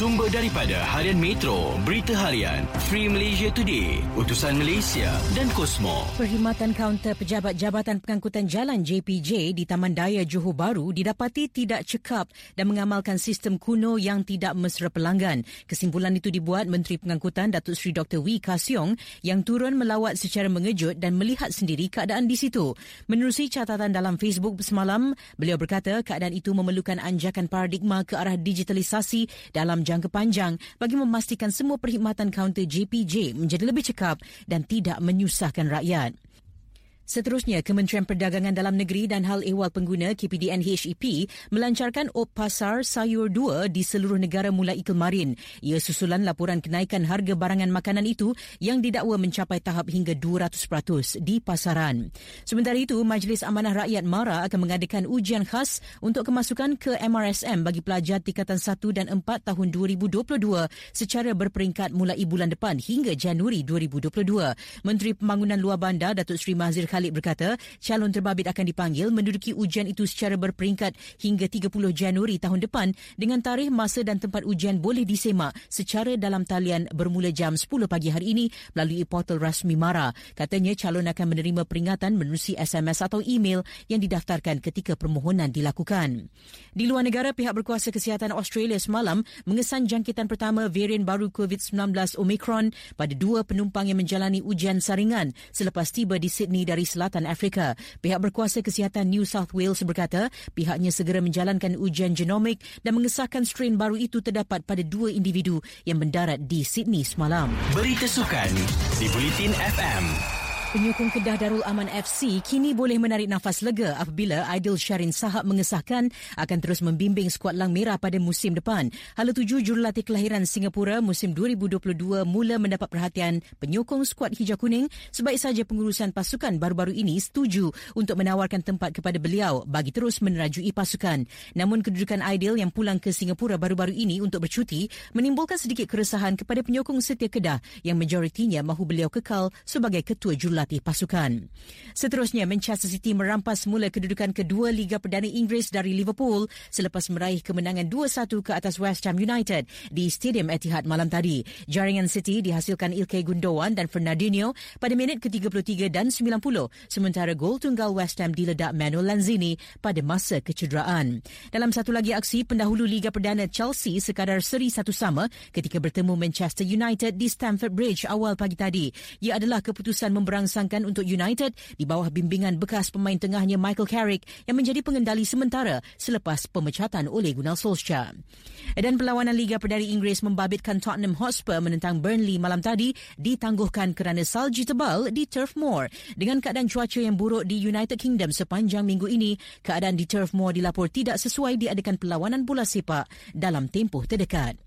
Sumber daripada Harian Metro, Berita Harian, Free Malaysia Today, Utusan Malaysia dan Kosmo. Perkhidmatan kaunter pejabat Jabatan Pengangkutan Jalan JPJ di Taman Daya Johor Bahru didapati tidak cekap dan mengamalkan sistem kuno yang tidak mesra pelanggan. Kesimpulan itu dibuat Menteri Pengangkutan Datuk Seri Dr. Wee Ka Siong yang turun melawat secara mengejut dan melihat sendiri keadaan di situ. Menerusi catatan dalam Facebook semalam, beliau berkata keadaan itu memerlukan anjuran paradigma ke arah digitalisasi dalam jangka panjang bagi memastikan semua perkhidmatan kaunter JPJ menjadi lebih cekap dan tidak menyusahkan rakyat. Seterusnya, Kementerian Perdagangan Dalam Negeri dan Hal Ehwal Pengguna KPDNHEP melancarkan op pasar sayur 2 di seluruh negara mulai kemarin. Ia susulan laporan kenaikan harga barangan makanan itu yang didakwa mencapai tahap hingga 200% di pasaran. Sementara itu, Majlis Amanah Rakyat MARA akan mengadakan ujian khas untuk kemasukan ke MRSM bagi pelajar tingkatan 1 dan 4 tahun 2022 secara berperingkat mulai bulan depan hingga Januari 2022. Menteri Pembangunan Luar Bandar Datuk Seri Mahzir Khadid berkata calon terbabit akan dipanggil menduduki ujian itu secara berperingkat hingga 30 Januari tahun depan dengan tarikh, masa dan tempat ujian boleh disemak secara dalam talian bermula jam 10 pagi hari ini melalui portal rasmi MARA. Katanya calon akan menerima peringatan menerusi SMS atau email yang didaftarkan ketika permohonan dilakukan. Di luar negara, pihak berkuasa kesihatan Australia semalam mengesan jangkitan pertama varian baru COVID-19 Omicron pada 2 penumpang yang menjalani ujian saringan selepas tiba di Sydney dari Selatan Afrika. Pihak berkuasa kesihatan New South Wales berkata pihaknya segera menjalankan ujian genomik dan mengesahkan strain baru itu terdapat pada 2 individu yang mendarat di Sydney semalam. Berita sukan di Bulletin FM. Penyokong Kedah Darul Aman FC kini boleh menarik nafas lega apabila Aidil Syarin Sahab mengesahkan akan terus membimbing skuad Lang Merah pada musim depan. Hala Tuju, jurulatih kelahiran Singapura musim 2022 mula mendapat perhatian penyokong skuad Hijau Kuning. Sebaik saja pengurusan pasukan baru-baru ini setuju untuk menawarkan tempat kepada beliau bagi terus menerajui pasukan. Namun kedudukan Aidil yang pulang ke Singapura baru-baru ini untuk bercuti menimbulkan sedikit keresahan kepada penyokong setia Kedah yang majoritinya mahu beliau kekal sebagai ketua jurulatih pasukan. Seterusnya, Manchester City merampas semula kedudukan kedua Liga Perdana Inggeris dari Liverpool selepas meraih kemenangan 2-1 ke atas West Ham United di Stadium Etihad malam tadi. Jaringan City dihasilkan Ilkay Gundogan dan Fernandinho pada minit ke-33 dan 90, sementara gol tunggal West Ham diledak Manuel Lanzini pada masa kecederaan. Dalam satu lagi aksi, pendahulu Liga Perdana Chelsea sekadar seri 1-1 ketika bertemu Manchester United di Stamford Bridge awal pagi tadi. Ia adalah keputusan memberang sangkan untuk United di bawah bimbingan bekas pemain tengahnya Michael Carrick yang menjadi pengendali sementara selepas pemecatan oleh Gunal Solskja. Dan perlawanan Liga Perdana Inggeris membabitkan Tottenham Hotspur menentang Burnley malam tadi ditangguhkan kerana salji tebal di Turf Moor. Dengan keadaan cuaca yang buruk di United Kingdom sepanjang minggu ini, keadaan di Turf Moor dilaporkan tidak sesuai diadakan perlawanan bola sepak dalam tempoh terdekat.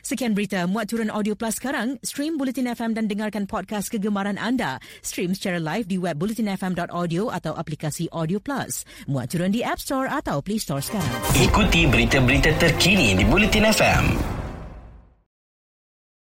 Sekian berita. Muat turun audio plus sekarang. Stream Bulletin FM dan dengarkan podcast kegemaran anda. Stream secara live di web bulletinfm.audio atau aplikasi Audio Plus. Muat turun di App Store atau Play Store sekarang. Ikuti berita-berita terkini di Bulletin FM.